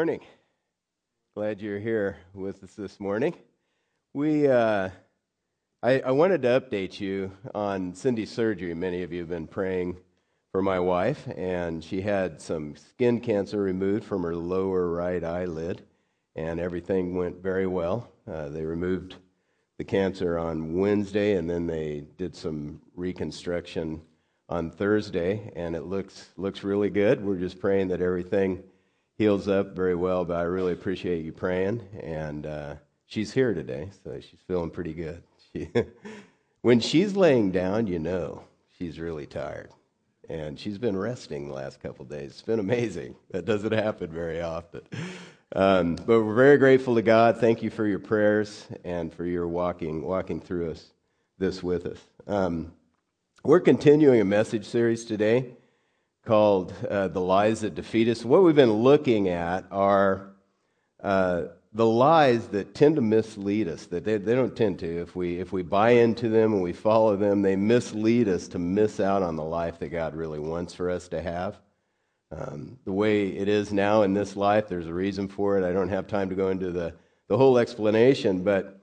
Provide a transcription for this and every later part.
Morning. Glad you're here with us this morning. I wanted to update you on Cindy's surgery. Many of you have been praying for my wife, and she had some skin cancer removed from her lower right eyelid, and everything went very well. They removed the cancer on Wednesday, and then they did some reconstruction on Thursday, and it looks really good. We're just praying that everything heals up very well, but I really appreciate you praying, and she's here today, so she's feeling pretty good. When she's laying down, you know she's really tired, and she's been resting the last couple of days. It's been amazing. That doesn't happen very often, but we're very grateful to God. Thank you for your prayers and for your walking through us this with us. We're continuing a message series today called The Lies That Defeat Us. What we've been looking at are the lies that tend to mislead us, that they don't tend to. If we buy into them and we follow them, they mislead us to miss out on the life that God really wants for us to have. The way it is now in this life, there's a reason for it. I don't have time to go into the whole explanation, but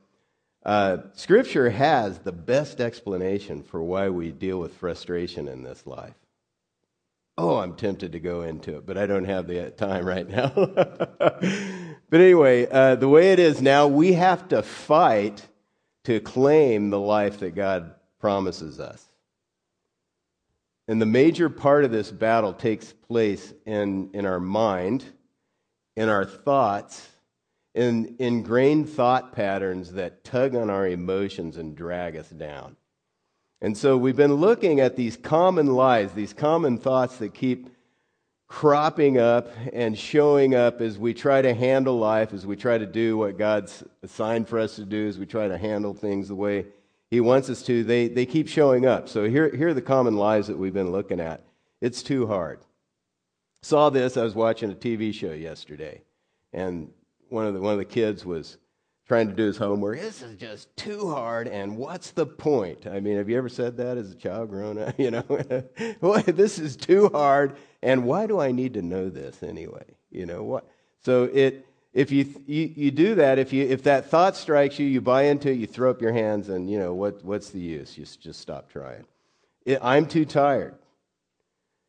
Scripture has the best explanation for why we deal with frustration in this life. Oh, I'm tempted to go into it, but I don't have the time right now. But anyway, the way it is now, we have to fight to claim the life that God promises us. And the major part of this battle takes place in our mind, in our thoughts, in ingrained thought patterns that tug on our emotions and drag us down. And so we've been looking at these common lies, these common thoughts that keep cropping up and showing up as we try to handle life, as we try to do what God's assigned for us to do, as we try to handle things the way He wants us to. They keep showing up. So here are the common lies that we've been looking at. It's too hard. Saw this, I was watching a TV show yesterday, and one of the kids was trying to do his homework. This is just too hard, and what's the point? I mean, have you ever said that as a child grown up? You know, well, this is too hard, and why do I need to know this anyway? You know what? So if you do that, if that thought strikes you, you buy into it, you throw up your hands, and you know what's the use? You just stop trying. I'm too tired.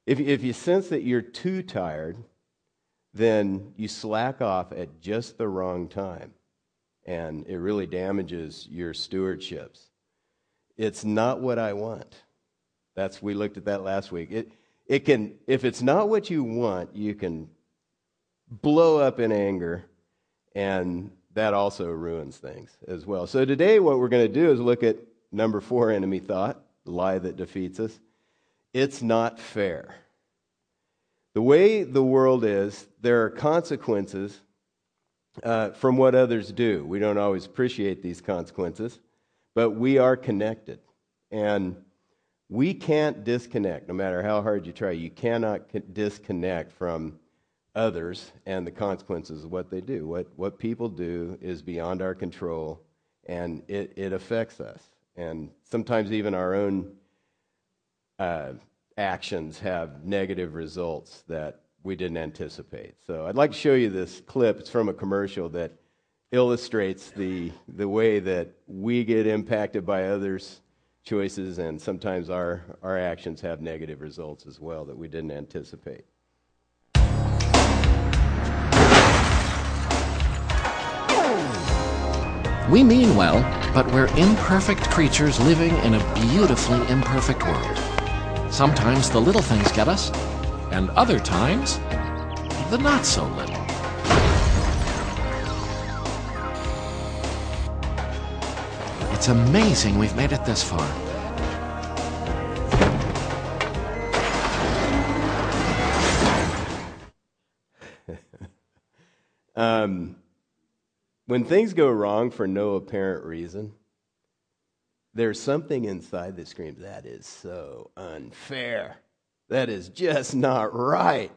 If you sense that you're too tired, then you slack off at just the wrong time. And it really damages your stewardships. It's not what I want. We looked at that last week. It can, if it's not what you want, you can blow up in anger, and that also ruins things as well. So today what we're going to do is look at number 4 enemy thought, the lie that defeats us. It's not fair. The way the world is, there are consequences from what others do. We don't always appreciate these consequences, but we are connected, and we can't disconnect. No matter how hard you try, you cannot disconnect from others and the consequences of what they do. What people do is beyond our control, and it affects us, and sometimes even our own actions have negative results that we didn't anticipate. So I'd like to show you this clip. It's from a commercial that illustrates the way that we get impacted by others' choices, and sometimes our actions have negative results as well that we didn't anticipate. We mean well, but we're imperfect creatures living in a beautifully imperfect world. Sometimes the little things get us, and other times, the not-so-little. It's amazing we've made it this far. When things go wrong for no apparent reason, there's something inside that screams, that is so unfair. That is just not right.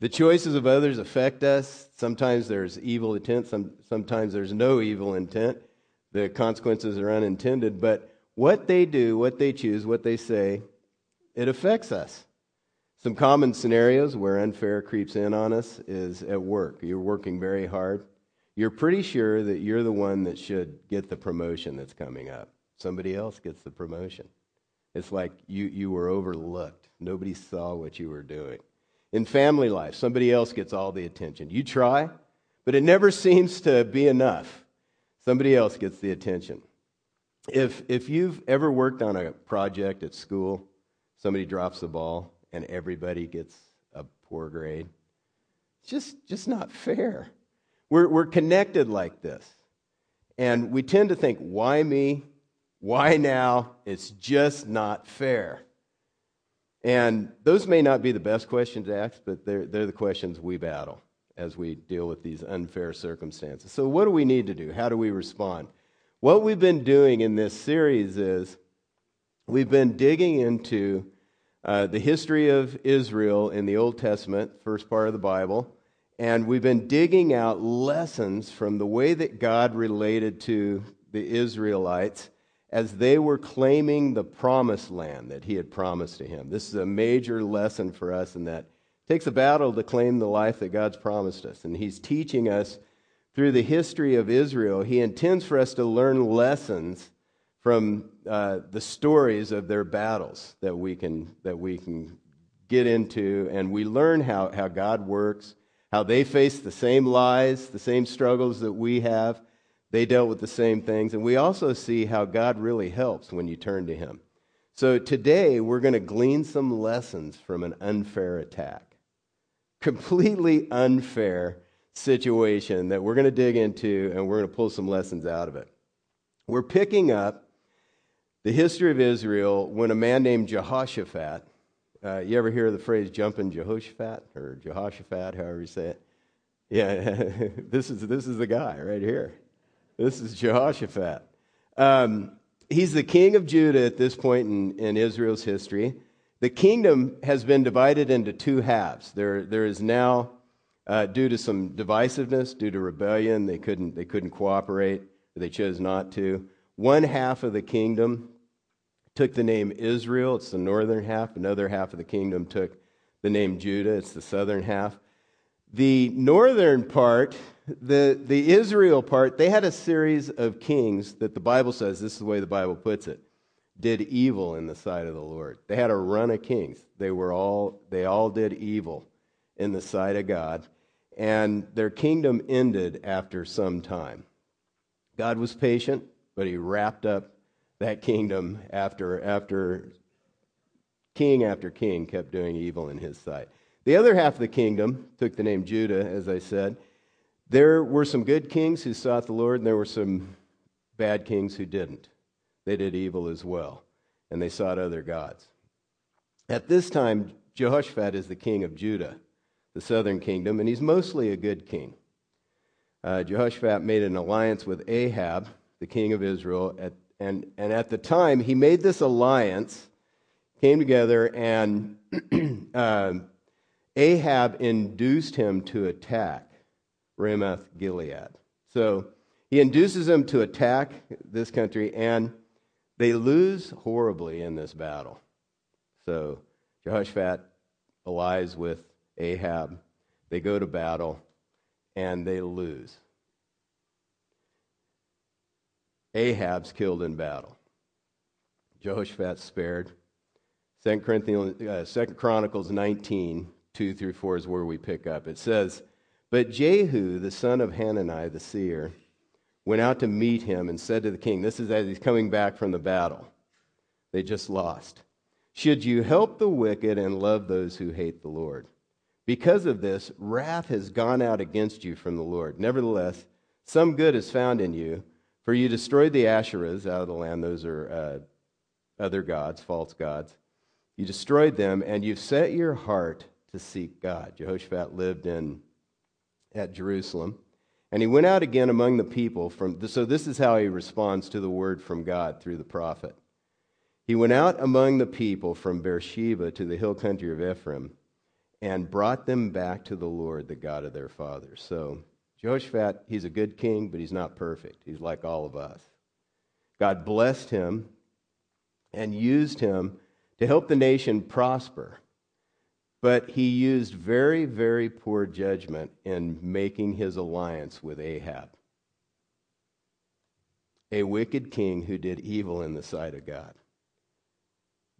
The choices of others affect us. Sometimes there's evil intent. Sometimes there's no evil intent. The consequences are unintended. But what they do, what they choose, what they say, it affects us. Some common scenarios where unfair creeps in on us is at work. You're working very hard. You're pretty sure that you're the one that should get the promotion that's coming up. Somebody else gets the promotion. It's like you were overlooked. Nobody saw what you were doing. In family life, somebody else gets all the attention. You try, but it never seems to be enough. Somebody else gets the attention. If you've ever worked on a project at school, somebody drops the ball and everybody gets a poor grade. It's just not fair. We're connected like this. And we tend to think, why me? Why now? It's just not fair. And those may not be the best questions to ask, but they're the questions we battle as we deal with these unfair circumstances. So what do we need to do? How do we respond? What we've been doing in this series is we've been digging into the history of Israel in the Old Testament, first part of the Bible, and we've been digging out lessons from the way that God related to the Israelites as they were claiming the promised land that he had promised to him. This is a major lesson for us in that it takes a battle to claim the life that God's promised us. And he's teaching us through the history of Israel. He intends for us to learn lessons from the stories of their battles that we can get into. And we learn how God works, how they face the same lies, the same struggles that we have. They dealt with the same things. And we also see how God really helps when you turn to him. So today, we're going to glean some lessons from an unfair attack. Completely unfair situation that we're going to dig into, and we're going to pull some lessons out of it. We're picking up the history of Israel when a man named Jehoshaphat, you ever hear the phrase jumping Jehoshaphat, or Jehoshaphat, however you say it? Yeah, this is the guy right here. This is Jehoshaphat. He's the king of Judah at this point in Israel's history. The kingdom has been divided into two halves. There is now, due to some divisiveness, due to rebellion, they couldn't cooperate. They chose not to. One half of the kingdom took the name Israel. It's the northern half. Another half of the kingdom took the name Judah. It's the southern half. The northern part, the Israel part, they had a series of kings that the Bible says, this is the way the Bible puts it, did evil in the sight of the Lord. They had a run of kings. They all did evil in the sight of God, and their kingdom ended after some time. God was patient, but he wrapped up that kingdom after king kept doing evil in his sight. The other half of the kingdom took the name Judah, as I said. There were some good kings who sought the Lord, and there were some bad kings who didn't. They did evil as well, and they sought other gods. At this time, Jehoshaphat is the king of Judah, the southern kingdom, and he's mostly a good king. Jehoshaphat made an alliance with Ahab, the king of Israel, and at the time, he made this alliance, came together, and Ahab induced him to attack Ramath Gilead. So he induces them to attack this country, and they lose horribly in this battle. So Jehoshaphat allies with Ahab. They go to battle, and they lose. Ahab's killed in battle. Jehoshaphat's spared. 2 Chronicles 19 2-4 is where we pick up. It says, "But Jehu, the son of Hanani, the seer, went out to meet him and said to the king," this is as he's coming back from the battle. They just lost. "Should you help the wicked and love those who hate the Lord? Because of this, wrath has gone out against you from the Lord. Nevertheless, some good is found in you, for you destroyed the Asherahs out of the land." Those are other gods, false gods. "You destroyed them, and you've set your heart to seek God." Jehoshaphat lived at Jerusalem, and he went out again among the people. So this is how he responds to the word from God through the prophet. "He went out among the people from Beersheba to the hill country of Ephraim, and brought them back to the Lord, the God of their fathers." So Jehoshaphat, he's a good king, but he's not perfect. He's like all of us. God blessed him and used him to help the nation prosper. But he used very, very poor judgment in making his alliance with Ahab, a wicked king who did evil in the sight of God.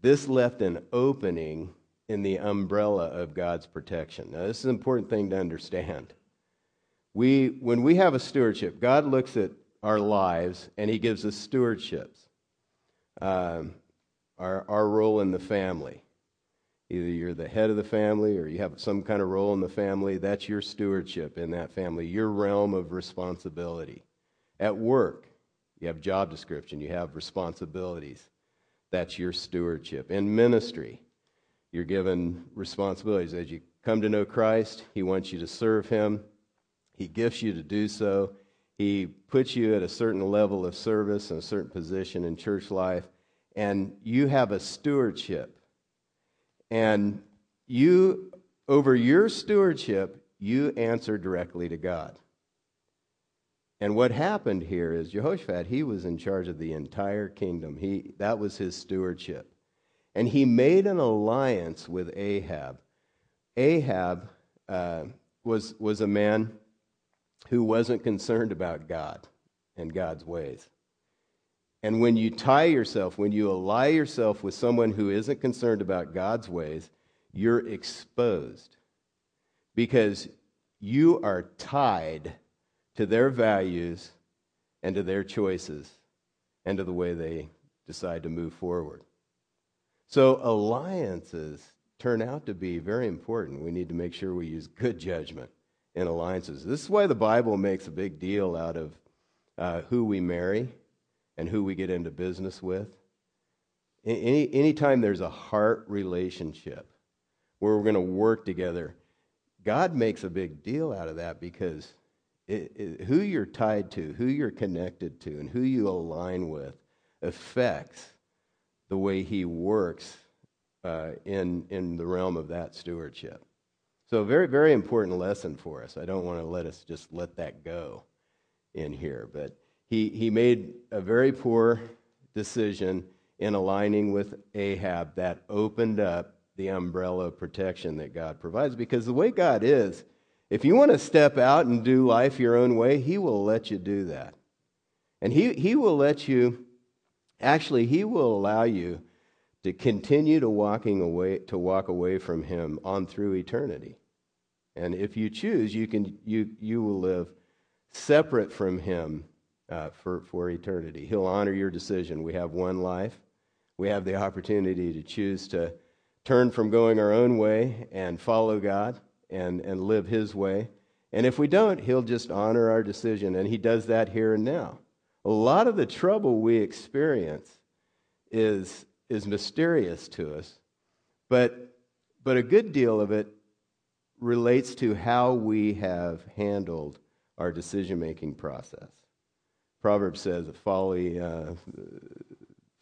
This left an opening in the umbrella of God's protection. Now, this is an important thing to understand. When we have a stewardship, God looks at our lives and he gives us stewardships, our role in the family. Either you're the head of the family or you have some kind of role in the family. That's your stewardship in that family, your realm of responsibility. At work, you have job description, you have responsibilities. That's your stewardship. In ministry, you're given responsibilities. As you come to know Christ, he wants you to serve him. He gifts you to do so. He puts you at a certain level of service and a certain position in church life, and you have a stewardship. And you, over your stewardship, you answer directly to God. And what happened here is Jehoshaphat, he was in charge of the entire kingdom. That was his stewardship. And he made an alliance with Ahab. Ahab was a man who wasn't concerned about God and God's ways. And when you tie yourself, when you ally yourself with someone who isn't concerned about God's ways, you're exposed because you are tied to their values and to their choices and to the way they decide to move forward. So alliances turn out to be very important. We need to make sure we use good judgment in alliances. This is why the Bible makes a big deal out of who we marry and who we get into business with. Anytime there's a heart relationship where we're going to work together, God makes a big deal out of that because who you're tied to, who you're connected to, and who you align with affects the way he works in the realm of that stewardship. So very, very important lesson for us. I don't want to let that go in here. But he made a very poor decision in aligning with Ahab that opened up the umbrella of protection that God provides. Because the way God is, if you want to step out and do life your own way, he will let you do that. And he will let you, actually, he will allow you to continue to walk away from him on through eternity. And if you choose, you will live separate from him for eternity. He'll honor your decision. We have one life. We have the opportunity to choose to turn from going our own way and follow God and live his way. And if we don't, he'll just honor our decision. And he does that here and now. A lot of the trouble we experience is mysterious to us, but a good deal of it relates to how we have handled our decision-making process. Proverbs says, "The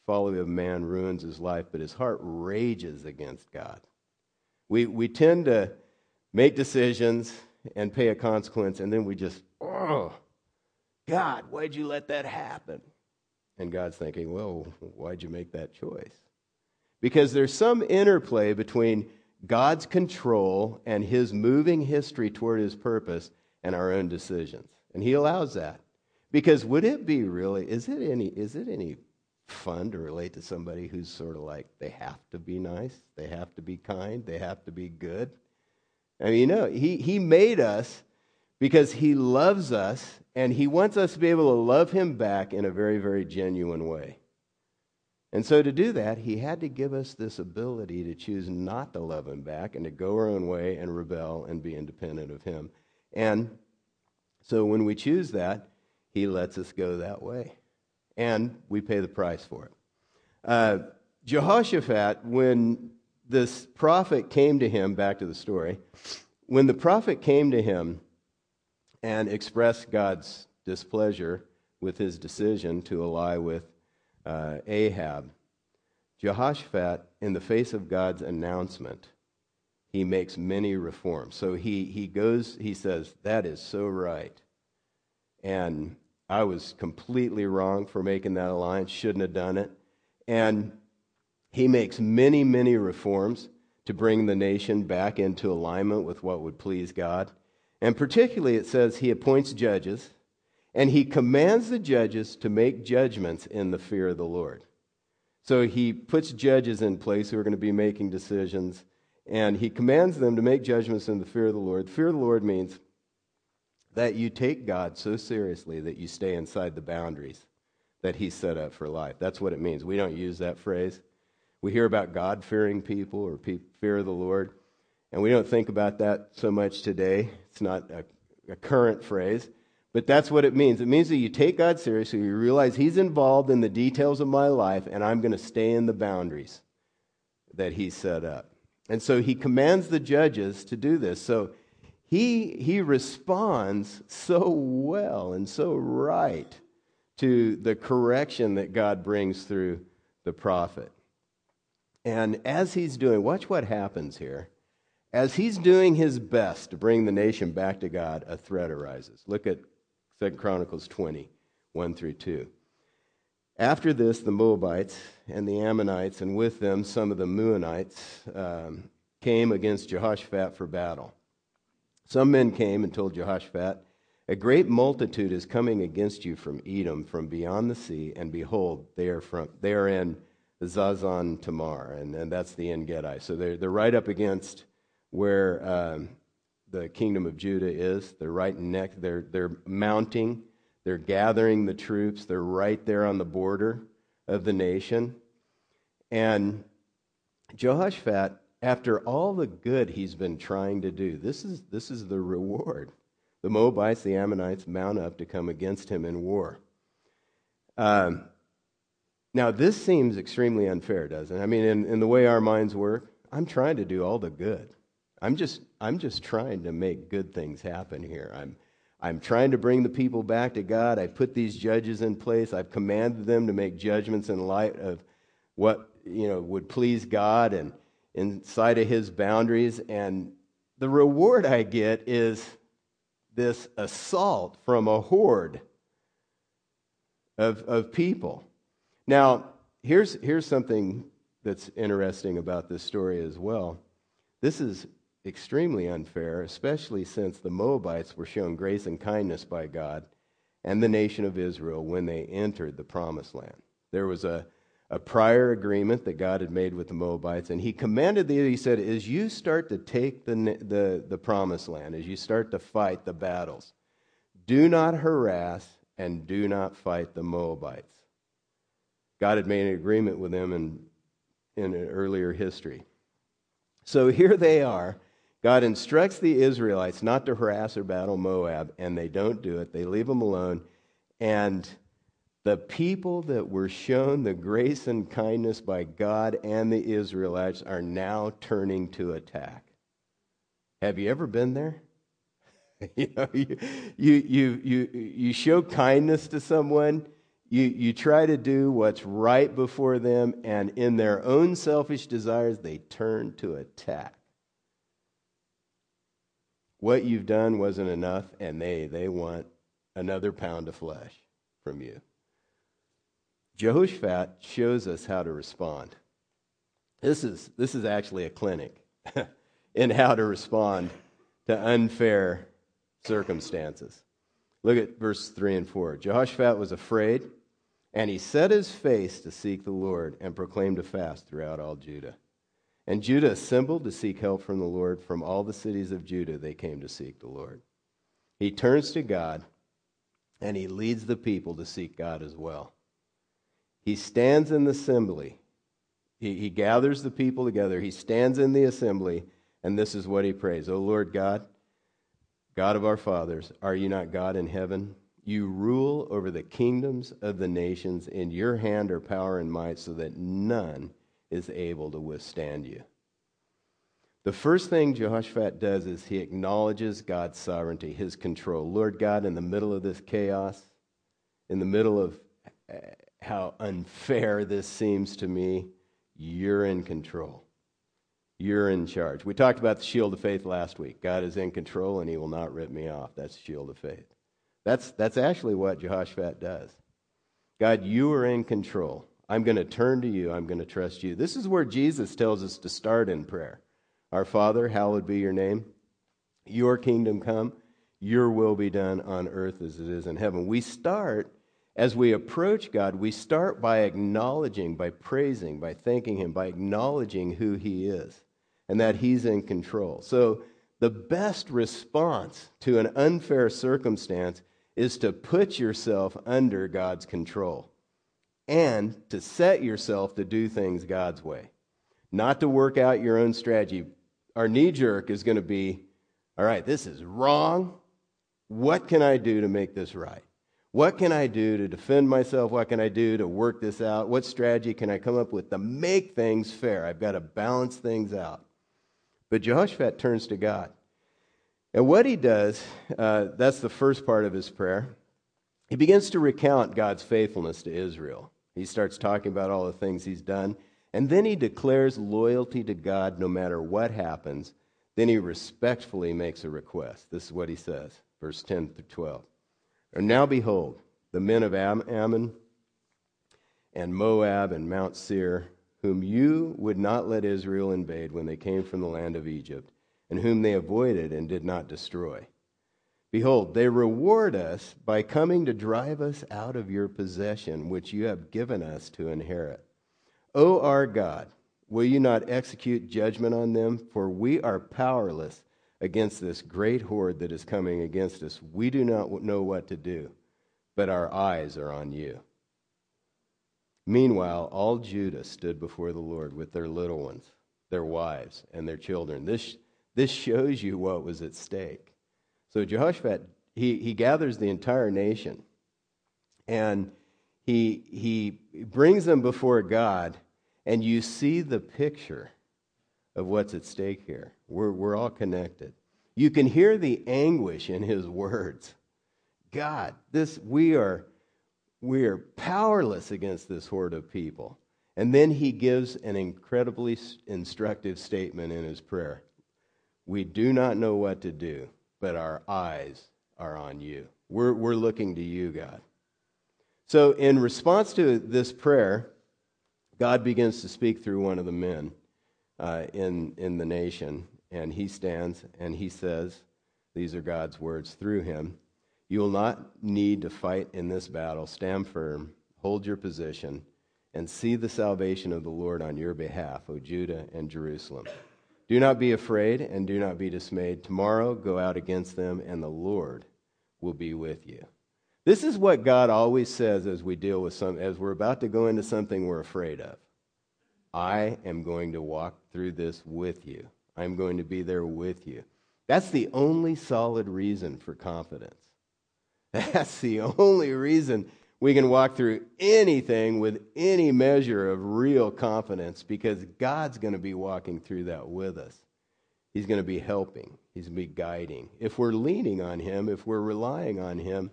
folly of man ruins his life, but his heart rages against God." We tend to make decisions and pay a consequence, and then we just, "Oh, God, why'd you let that happen?" And God's thinking, well, why'd you make that choice? Because there's some interplay between God's control and his moving history toward his purpose and our own decisions. And he allows that. Because is it any fun to relate to somebody who's sort of like, they have to be nice, they have to be kind, they have to be good? I mean, you know, he made us because he loves us, and he wants us to be able to love him back in a very, very genuine way. And so to do that, he had to give us this ability to choose not to love him back and to go our own way and rebel and be independent of him. And so when we choose that, he lets us go that way. And we pay the price for it. Jehoshaphat, when this prophet came to him, back to the story, when the prophet came to him and expressed God's displeasure with his decision to ally with Ahab, Jehoshaphat, in the face of God's announcement, he makes many reforms. So he says, "That is so right. And I was completely wrong for making that alliance, shouldn't have done it." And he makes many, many reforms to bring the nation back into alignment with what would please God. And particularly it says he appoints judges, and he commands the judges to make judgments in the fear of the Lord. So he puts judges in place who are going to be making decisions, and he commands them to make judgments in the fear of the Lord. Fear of the Lord means that you take God so seriously that you stay inside the boundaries that he set up for life. That's what it means. We don't use that phrase. We hear about God-fearing people or fear of the Lord, and we don't think about that so much today. It's not a current phrase, but that's what it means. It means that you take God seriously, you realize he's involved in the details of my life, and I'm going to stay in the boundaries that he set up. And so he commands the judges to do this. So he responds so well and so right to the correction that God brings through the prophet. And as he's doing, watch what happens here. As he's doing his best to bring the nation back to God, a threat arises. Look at 2 Chronicles 20, 1 through 2. After this, the Moabites and the Ammonites, and with them some of the Meunites, came against Jehoshaphat for battle. Some men came and told Jehoshaphat, "A great multitude is coming against you from Edom, from beyond the sea, and behold, they are in Zazan Tamar," and that's the En Gedi. So they're right up against where the kingdom of Judah is. They're right next. They're mounting. They're gathering the troops. They're right there on the border of the nation. And Jehoshaphat, after all the good he's been trying to do, this is the reward. The Moabites, the Ammonites mount up to come against him in war. Now, this seems extremely unfair, doesn't it? I mean, in the way our minds work, I'm trying to do all the good. I'm just trying to make good things happen here. I'm trying to bring the people back to God. I put these judges in place. I've commanded them to make judgments in light of what, would please God and inside of his boundaries. And the reward I get is this assault from a horde of people. Now, here's something that's interesting about this story as well. This is extremely unfair, especially since the Moabites were shown grace and kindness by God and the nation of Israel when they entered the Promised Land. There was a prior agreement that God had made with the Moabites, and he commanded them, he said, as you start to take the Promised Land, as you start to fight the battles, do not harass and do not fight the Moabites. God had made an agreement with them in an earlier history. So here they are. God instructs the Israelites not to harass or battle Moab, and they don't do it. They leave them alone. And the people that were shown the grace and kindness by God and the Israelites are now turning to attack. Have you ever been there? You show kindness to someone. You try to do what's right before them, and in their own selfish desires, they turn to attack. What you've done wasn't enough, and they want another pound of flesh from you. Jehoshaphat shows us how to respond. This is actually a clinic in how to respond to unfair circumstances. Look at verse 3 and 4. Jehoshaphat was afraid, and he set his face to seek the Lord and proclaimed a fast throughout all Judah. And Judah assembled to seek help from the Lord. From all the cities of Judah they came to seek the Lord. He turns to God, and he leads the people to seek God as well. He stands in the assembly. He gathers the people together. He stands in the assembly, and this is what he prays. O Lord God, God of our fathers, are you not God in heaven? You rule over the kingdoms of the nations. In your hand are power and might, so that none is able to withstand you. The first thing Jehoshaphat does is he acknowledges God's sovereignty, his control. Lord God, in the middle of this chaos, in the middle of how unfair this seems to me, you're in control. You're in charge. We talked about the shield of faith last week. God is in control and he will not rip me off. That's the shield of faith. That's actually what Jehoshaphat does. God, you are in control. I'm going to turn to you. I'm going to trust you. This is where Jesus tells us to start in prayer. Our Father, hallowed be your name. Your kingdom come, your will be done on earth as it is in heaven. We start, as we approach God, we start by acknowledging, by praising, by thanking him, by acknowledging who he is and that he's in control. So the best response to an unfair circumstance is to put yourself under God's control and to set yourself to do things God's way, not to work out your own strategy. Our knee jerk is going to be, all right, this is wrong. What can I do to make this right? What can I do to defend myself? What can I do to work this out? What strategy can I come up with to make things fair? I've got to balance things out. But Jehoshaphat turns to God. And what he does, that's the first part of his prayer. He begins to recount God's faithfulness to Israel. He starts talking about all the things he's done. And then he declares loyalty to God no matter what happens. Then he respectfully makes a request. This is what he says, verse 10 through 12. And now behold, the men of Ammon and Moab and Mount Seir, whom you would not let Israel invade when they came from the land of Egypt, and whom they avoided and did not destroy. Behold, they reward us by coming to drive us out of your possession, which you have given us to inherit. O our God, will you not execute judgment on them? For we are powerless against this great horde that is coming against us. We do not know what to do, but our eyes are on you. Meanwhile, all Judah stood before the Lord with their little ones, their wives, and their children. This shows you what was at stake. So Jehoshaphat, he gathers the entire nation, and he brings them before God, and you see the picture of what's at stake here. We're all connected. You can hear the anguish in his words. God, we are powerless against this horde of people. And then he gives an incredibly instructive statement in his prayer. We do not know what to do, but our eyes are on you. We're looking to you, God. So in response to this prayer, God begins to speak through one of the men in the nation, and he stands and he says, these are God's words through him, you will not need to fight in this battle. Stand firm, hold your position, and see the salvation of the Lord on your behalf, O Judah and Jerusalem. Do not be afraid and do not be dismayed. Tomorrow go out against them, and the Lord will be with you. This is what God always says as we deal with as we're about to go into something we're afraid of. I am going to walk through this with you. I'm going to be there with you. That's the only solid reason for confidence. That's the only reason we can walk through anything with any measure of real confidence, because God's going to be walking through that with us. He's going to be helping. He's going to be guiding. If we're leaning on him, if we're relying on him,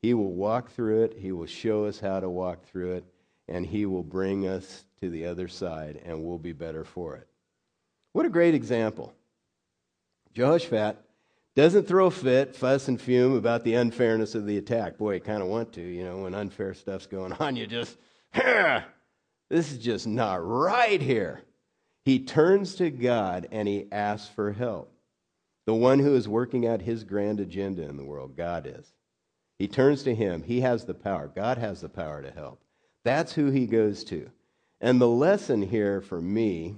he will walk through it. He will show us how to walk through it, and he will bring us to the other side, and we'll be better for it. What a great example. Jehoshaphat doesn't throw a fit, fuss and fume about the unfairness of the attack. Boy, you kind of want to, when unfair stuff's going on, you just, this is just not right here. He turns to God and he asks for help. The one who is working out his grand agenda in the world, God is. He turns to him. He has the power. God has the power to help. That's who he goes to. And the lesson here for me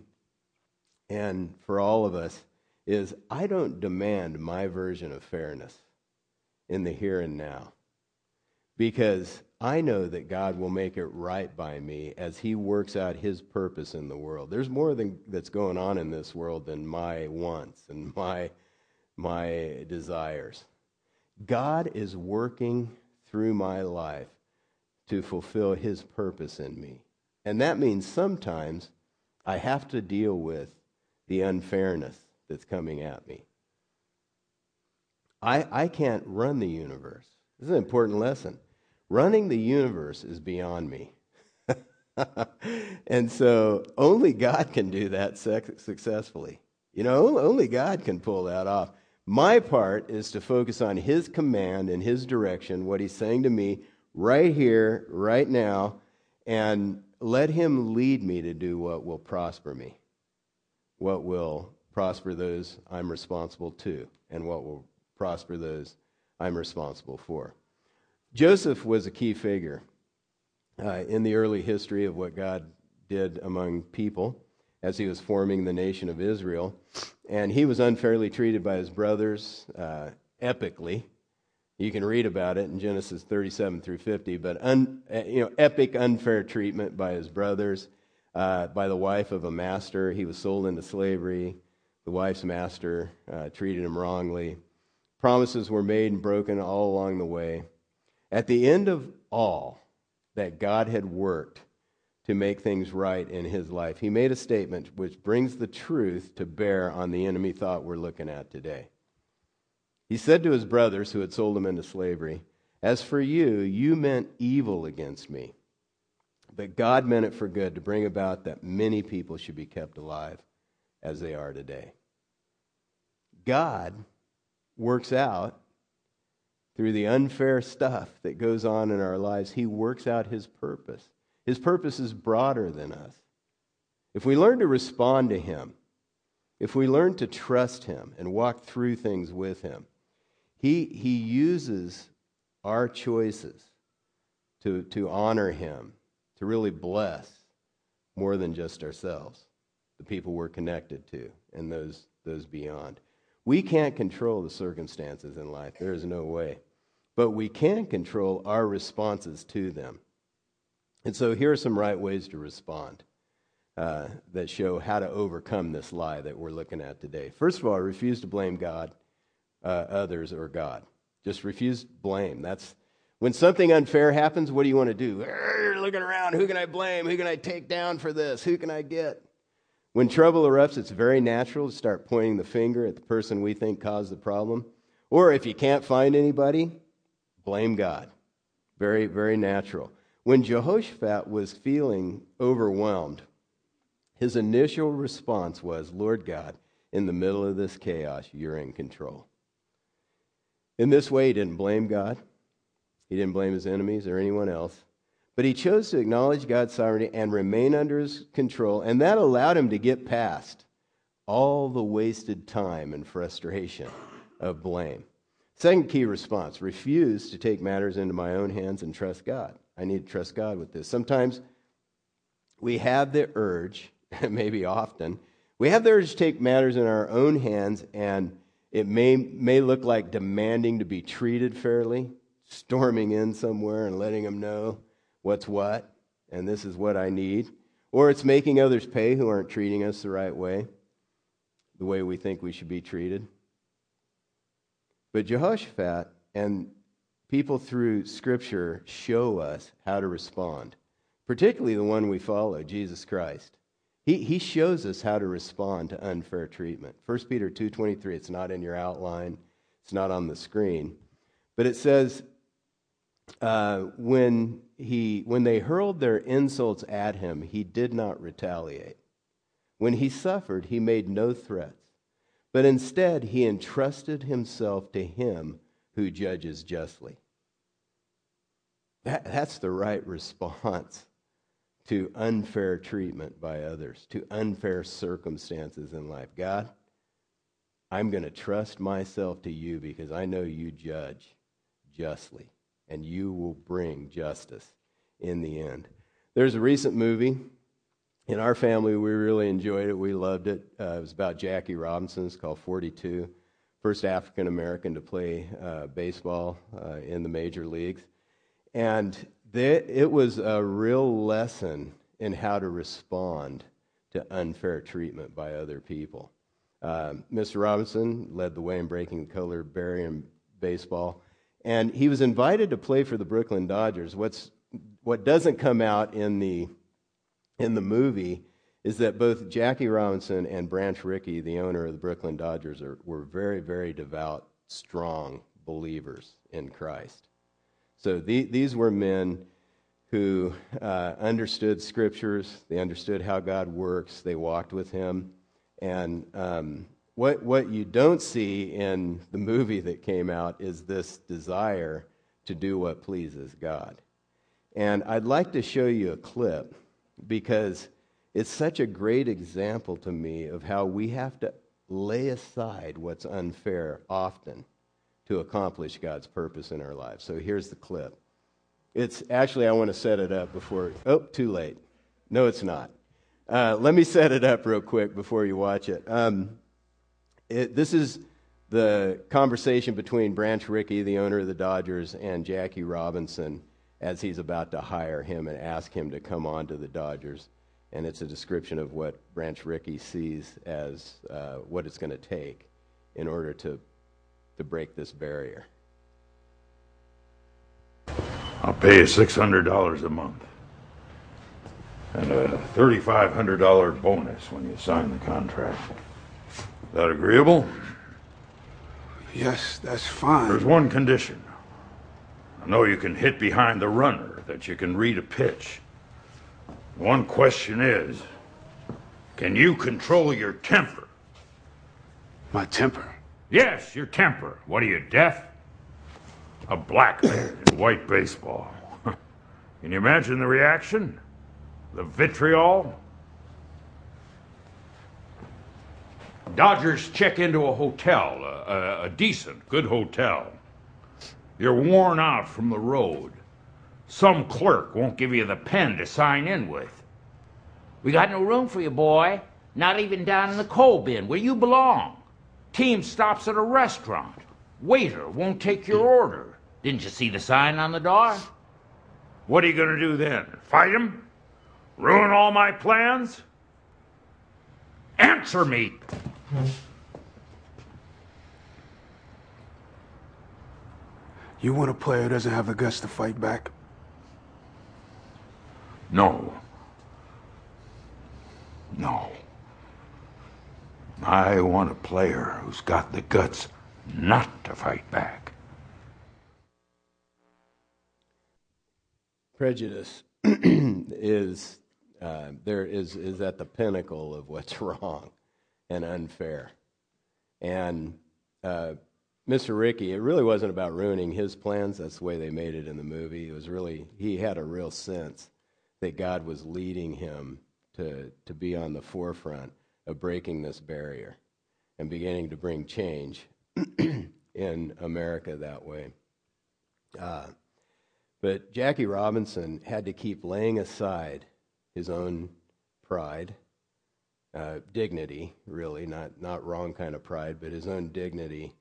and for all of us is I don't demand my version of fairness in the here and now, because I know that God will make it right by me as he works out his purpose in the world. There's more that's going on in this world than my wants and my desires. God is working through my life to fulfill his purpose in me. And that means sometimes I have to deal with the unfairness that's coming at me. I can't run the universe. This is an important lesson. Running the universe is beyond me. And so only God can do that successfully. Only God can pull that off. My part is to focus on his command and his direction, what he's saying to me right here, right now, and let him lead me to do what will prosper me, what will prosper those I'm responsible to, and what will prosper those I'm responsible for. Joseph was a key figure in the early history of what God did among people as he was forming the nation of Israel. And he was unfairly treated by his brothers epically. You can read about it in Genesis 37 through 50, but epic unfair treatment by his brothers, by the wife of a master. He was sold into slavery. The wife's master treated him wrongly. Promises were made and broken all along the way. At the end of all that God had worked to make things right in his life, he made a statement which brings the truth to bear on the enemy thought we're looking at today. He said to his brothers who had sold him into slavery, "As for you, you meant evil against me, but God meant it for good to bring about that many people should be kept alive as they are today." God works out through the unfair stuff that goes on in our lives. He works out his purpose. His purpose is broader than us. If we learn to respond to him, if we learn to trust him and walk through things with him, He uses our choices to honor him, to really bless more than just ourselves, the people we're connected to, and those beyond. We can't control the circumstances in life. There is no way. But we can control our responses to them. And so here are some right ways to respond that show how to overcome this lie that we're looking at today. First of all, refuse to blame God, others, or God. Just refuse blame. That's when something unfair happens, what do you want to do? You're looking around. Who can I blame? Who can I take down for this? Who can I get? When trouble erupts, it's very natural to start pointing the finger at the person we think caused the problem. Or if you can't find anybody, blame God. Very, very natural. When Jehoshaphat was feeling overwhelmed, his initial response was, "Lord God, in the middle of this chaos, you're in control." In this way, he didn't blame God. He didn't blame his enemies or anyone else. But he chose to acknowledge God's sovereignty and remain under his control, and that allowed him to get past all the wasted time and frustration of blame. Second key response, refuse to take matters into my own hands and trust God. I need to trust God with this. Sometimes we have the urge, maybe often, we have the urge to take matters in our own hands, and it may look like demanding to be treated fairly, storming in somewhere and letting them know what's what, and this is what I need. Or it's making others pay who aren't treating us the right way, the way we think we should be treated. But Jehoshaphat and people through Scripture show us how to respond, particularly the one we follow, Jesus Christ. He shows us how to respond to unfair treatment. 1 Peter 2:23, it's not in your outline, it's not on the screen, but it says, when they hurled their insults at him, he did not retaliate. When he suffered, he made no threats, but instead he entrusted himself to him who judges justly. That's the right response to unfair treatment by others, to unfair circumstances in life. God, I'm going to trust myself to you because I know you judge justly, and you will bring justice in the end. There's a recent movie. In our family, we really enjoyed it. We loved it. It was about Jackie Robinson. It's called 42, first African-American to play baseball in the major leagues. And it was a real lesson in how to respond to unfair treatment by other people. Mr. Robinson led the way in breaking the color barrier in baseball, and he was invited to play for the Brooklyn Dodgers. What doesn't come out in the movie is that both Jackie Robinson and Branch Rickey, the owner of the Brooklyn Dodgers, were very, very devout, strong believers in Christ. So these were men who understood Scriptures. They understood how God works. They walked with him. And What you don't see in the movie that came out is this desire to do what pleases God. And I'd like to show you a clip because it's such a great example to me of how we have to lay aside what's unfair often to accomplish God's purpose in our lives. So here's the clip. It's actually, I want to set it up before, too late. No, it's not. Let me set it up real quick before you watch it. This is the conversation between Branch Rickey, the owner of the Dodgers, and Jackie Robinson as he's about to hire him and ask him to come on to the Dodgers. And it's a description of what Branch Rickey sees as what it's going to take in order to break this barrier. I'll pay you $600 a month and a $3,500 bonus when you sign the contract. Is that agreeable? Yes, that's fine. There's one condition. I know you can hit behind the runner, that you can read a pitch. One question is, can you control your temper? My temper? Yes, your temper. What are you, deaf? A black man in white baseball. Can you imagine the reaction? The vitriol? Dodgers check into a hotel, a decent, good hotel. You're worn out from the road. Some clerk won't give you the pen to sign in with. We got no room for you, boy. Not even down in the coal bin where you belong. Team stops at a restaurant. Waiter won't take your order. Didn't you see the sign on the door? What are you going to do then? Fight him? Ruin all my plans? Answer me! You want a player who doesn't have the guts to fight back? No. I want a player who's got the guts not to fight back. Prejudice is at the pinnacle of what's wrong and unfair. And Mr. Rickey, it really wasn't about ruining his plans. That's the way they made it in the movie. It was really, he had a real sense that God was leading him to be on the forefront of breaking this barrier and beginning to bring change in America that way. But Jackie Robinson had to keep laying aside his own pride, dignity, really, not wrong kind of pride, but his own dignity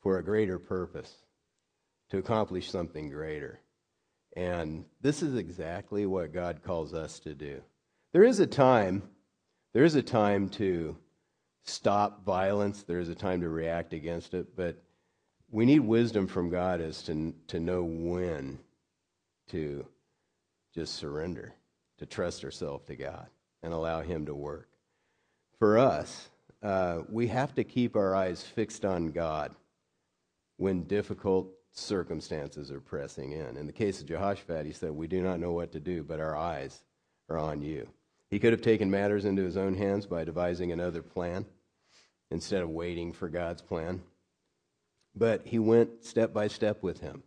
for a greater purpose, to accomplish something greater. And this is exactly what God calls us to do. There is a time to stop violence. There is a time to react against it. But we need wisdom from God as to know when to just surrender, to trust ourselves to God and allow Him to work. For us, we have to keep our eyes fixed on God when difficult circumstances are pressing in. In the case of Jehoshaphat, he said, "We do not know what to do, but our eyes are on you." He could have taken matters into his own hands by devising another plan instead of waiting for God's plan. But he went step by step with him.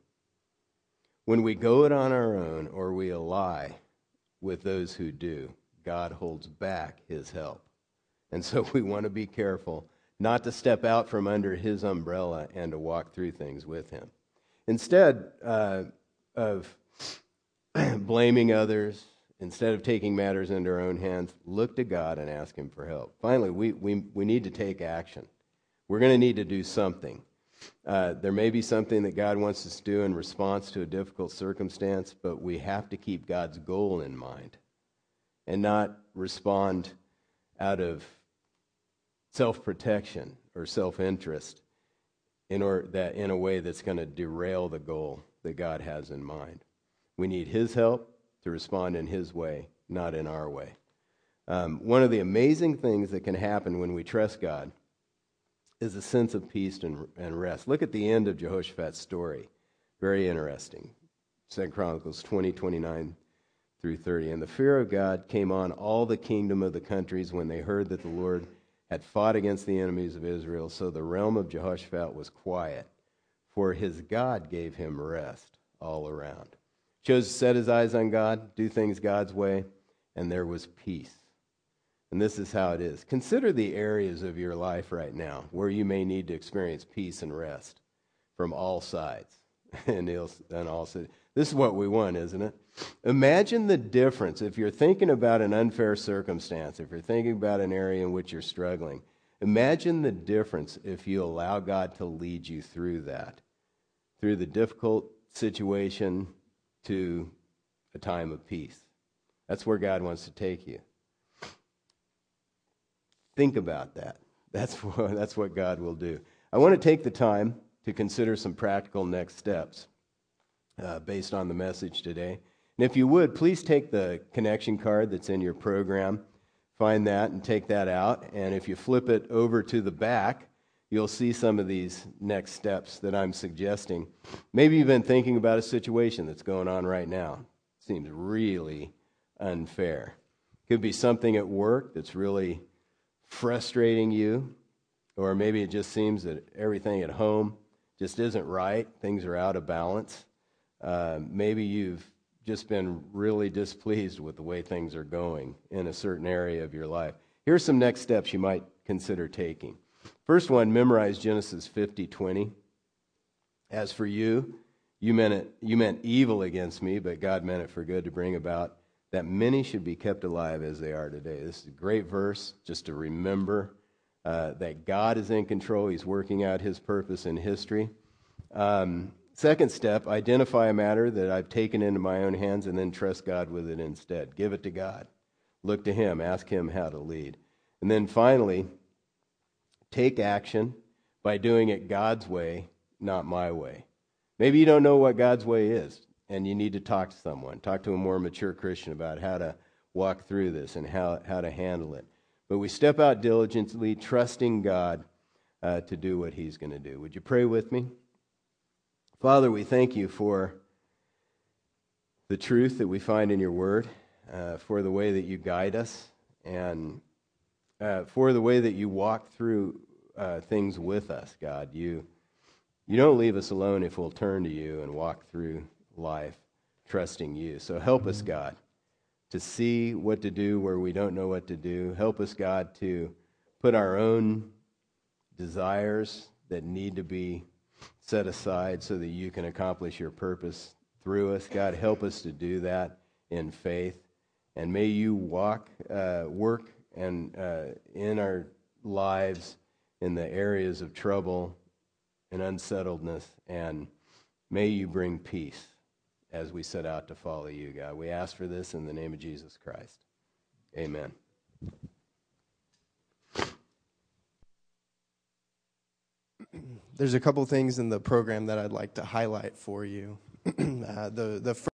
When we go it on our own or we ally with those who do, God holds back his help. And so we want to be careful not to step out from under his umbrella and to walk through things with him. Instead of blaming others, instead of taking matters into our own hands, look to God and ask him for help. Finally, we need to take action. We're going to need to do something. There may be something that God wants us to do in response to a difficult circumstance, but we have to keep God's goal in mind and not respond out of self-protection or self-interest in a way that's going to derail the goal that God has in mind. We need his help to respond in his way, not in our way. One of the amazing things that can happen when we trust God is a sense of peace and rest. Look at the end of Jehoshaphat's story. Very interesting. 2 Chronicles 20:29 through 30. "And the fear of God came on all the kingdom of the countries when they heard that the Lord had fought against the enemies of Israel. So the realm of Jehoshaphat was quiet, for his God gave him rest all around." Chose to set his eyes on God, do things God's way, and there was peace. And this is how it is. Consider the areas of your life right now where you may need to experience peace and rest from all sides. And also, this is what we want, isn't it? Imagine the difference if you're thinking about an unfair circumstance, if you're thinking about an area in which you're struggling. Imagine the difference if you allow God to lead you through that, through the difficult situation to a time of peace. That's where God wants to take you. Think about that. That's what God will do. I want to take the time to consider some practical next steps based on the message today. And if you would, please take the connection card that's in your program, find that and take that out. And if you flip it over to the back, you'll see some of these next steps that I'm suggesting. Maybe you've been thinking about a situation that's going on right now. Seems really unfair. Could be something at work that's really frustrating you, or maybe it just seems that everything at home just isn't right. Things are out of balance. Maybe you've just been really displeased with the way things are going in a certain area of your life. Here's some next steps you might consider taking. First one, memorize Genesis 50:20. As for you, you meant evil against me, but God meant it for good to bring about that many should be kept alive as they are today. This is a great verse just to remember that God is in control. He's working out his purpose in history. Second step, identify a matter that I've taken into my own hands and then trust God with it instead. Give it to God. Look to him. Ask him how to lead. And then finally, take action by doing it God's way, not my way. Maybe you don't know what God's way is, and you need to talk to someone. Talk to a more mature Christian about how to walk through this and how to handle it. But we step out diligently, trusting God to do what he's going to do. Would you pray with me? Father, we thank you for the truth that we find in your word, for the way that you guide us, and for the way that you walk through things with us, God. You don't leave us alone if we'll turn to you and walk through life trusting you. So help us, God, to see what to do where we don't know what to do. Help us, God, to put our own desires that need to be set aside so that you can accomplish your purpose through us. God, help us to do that in faith. And may you work and in our lives in the areas of trouble and unsettledness. And may you bring peace as we set out to follow you, God. We ask for this in the name of Jesus Christ. Amen. There's a couple things in the program that I'd like to highlight for you. The first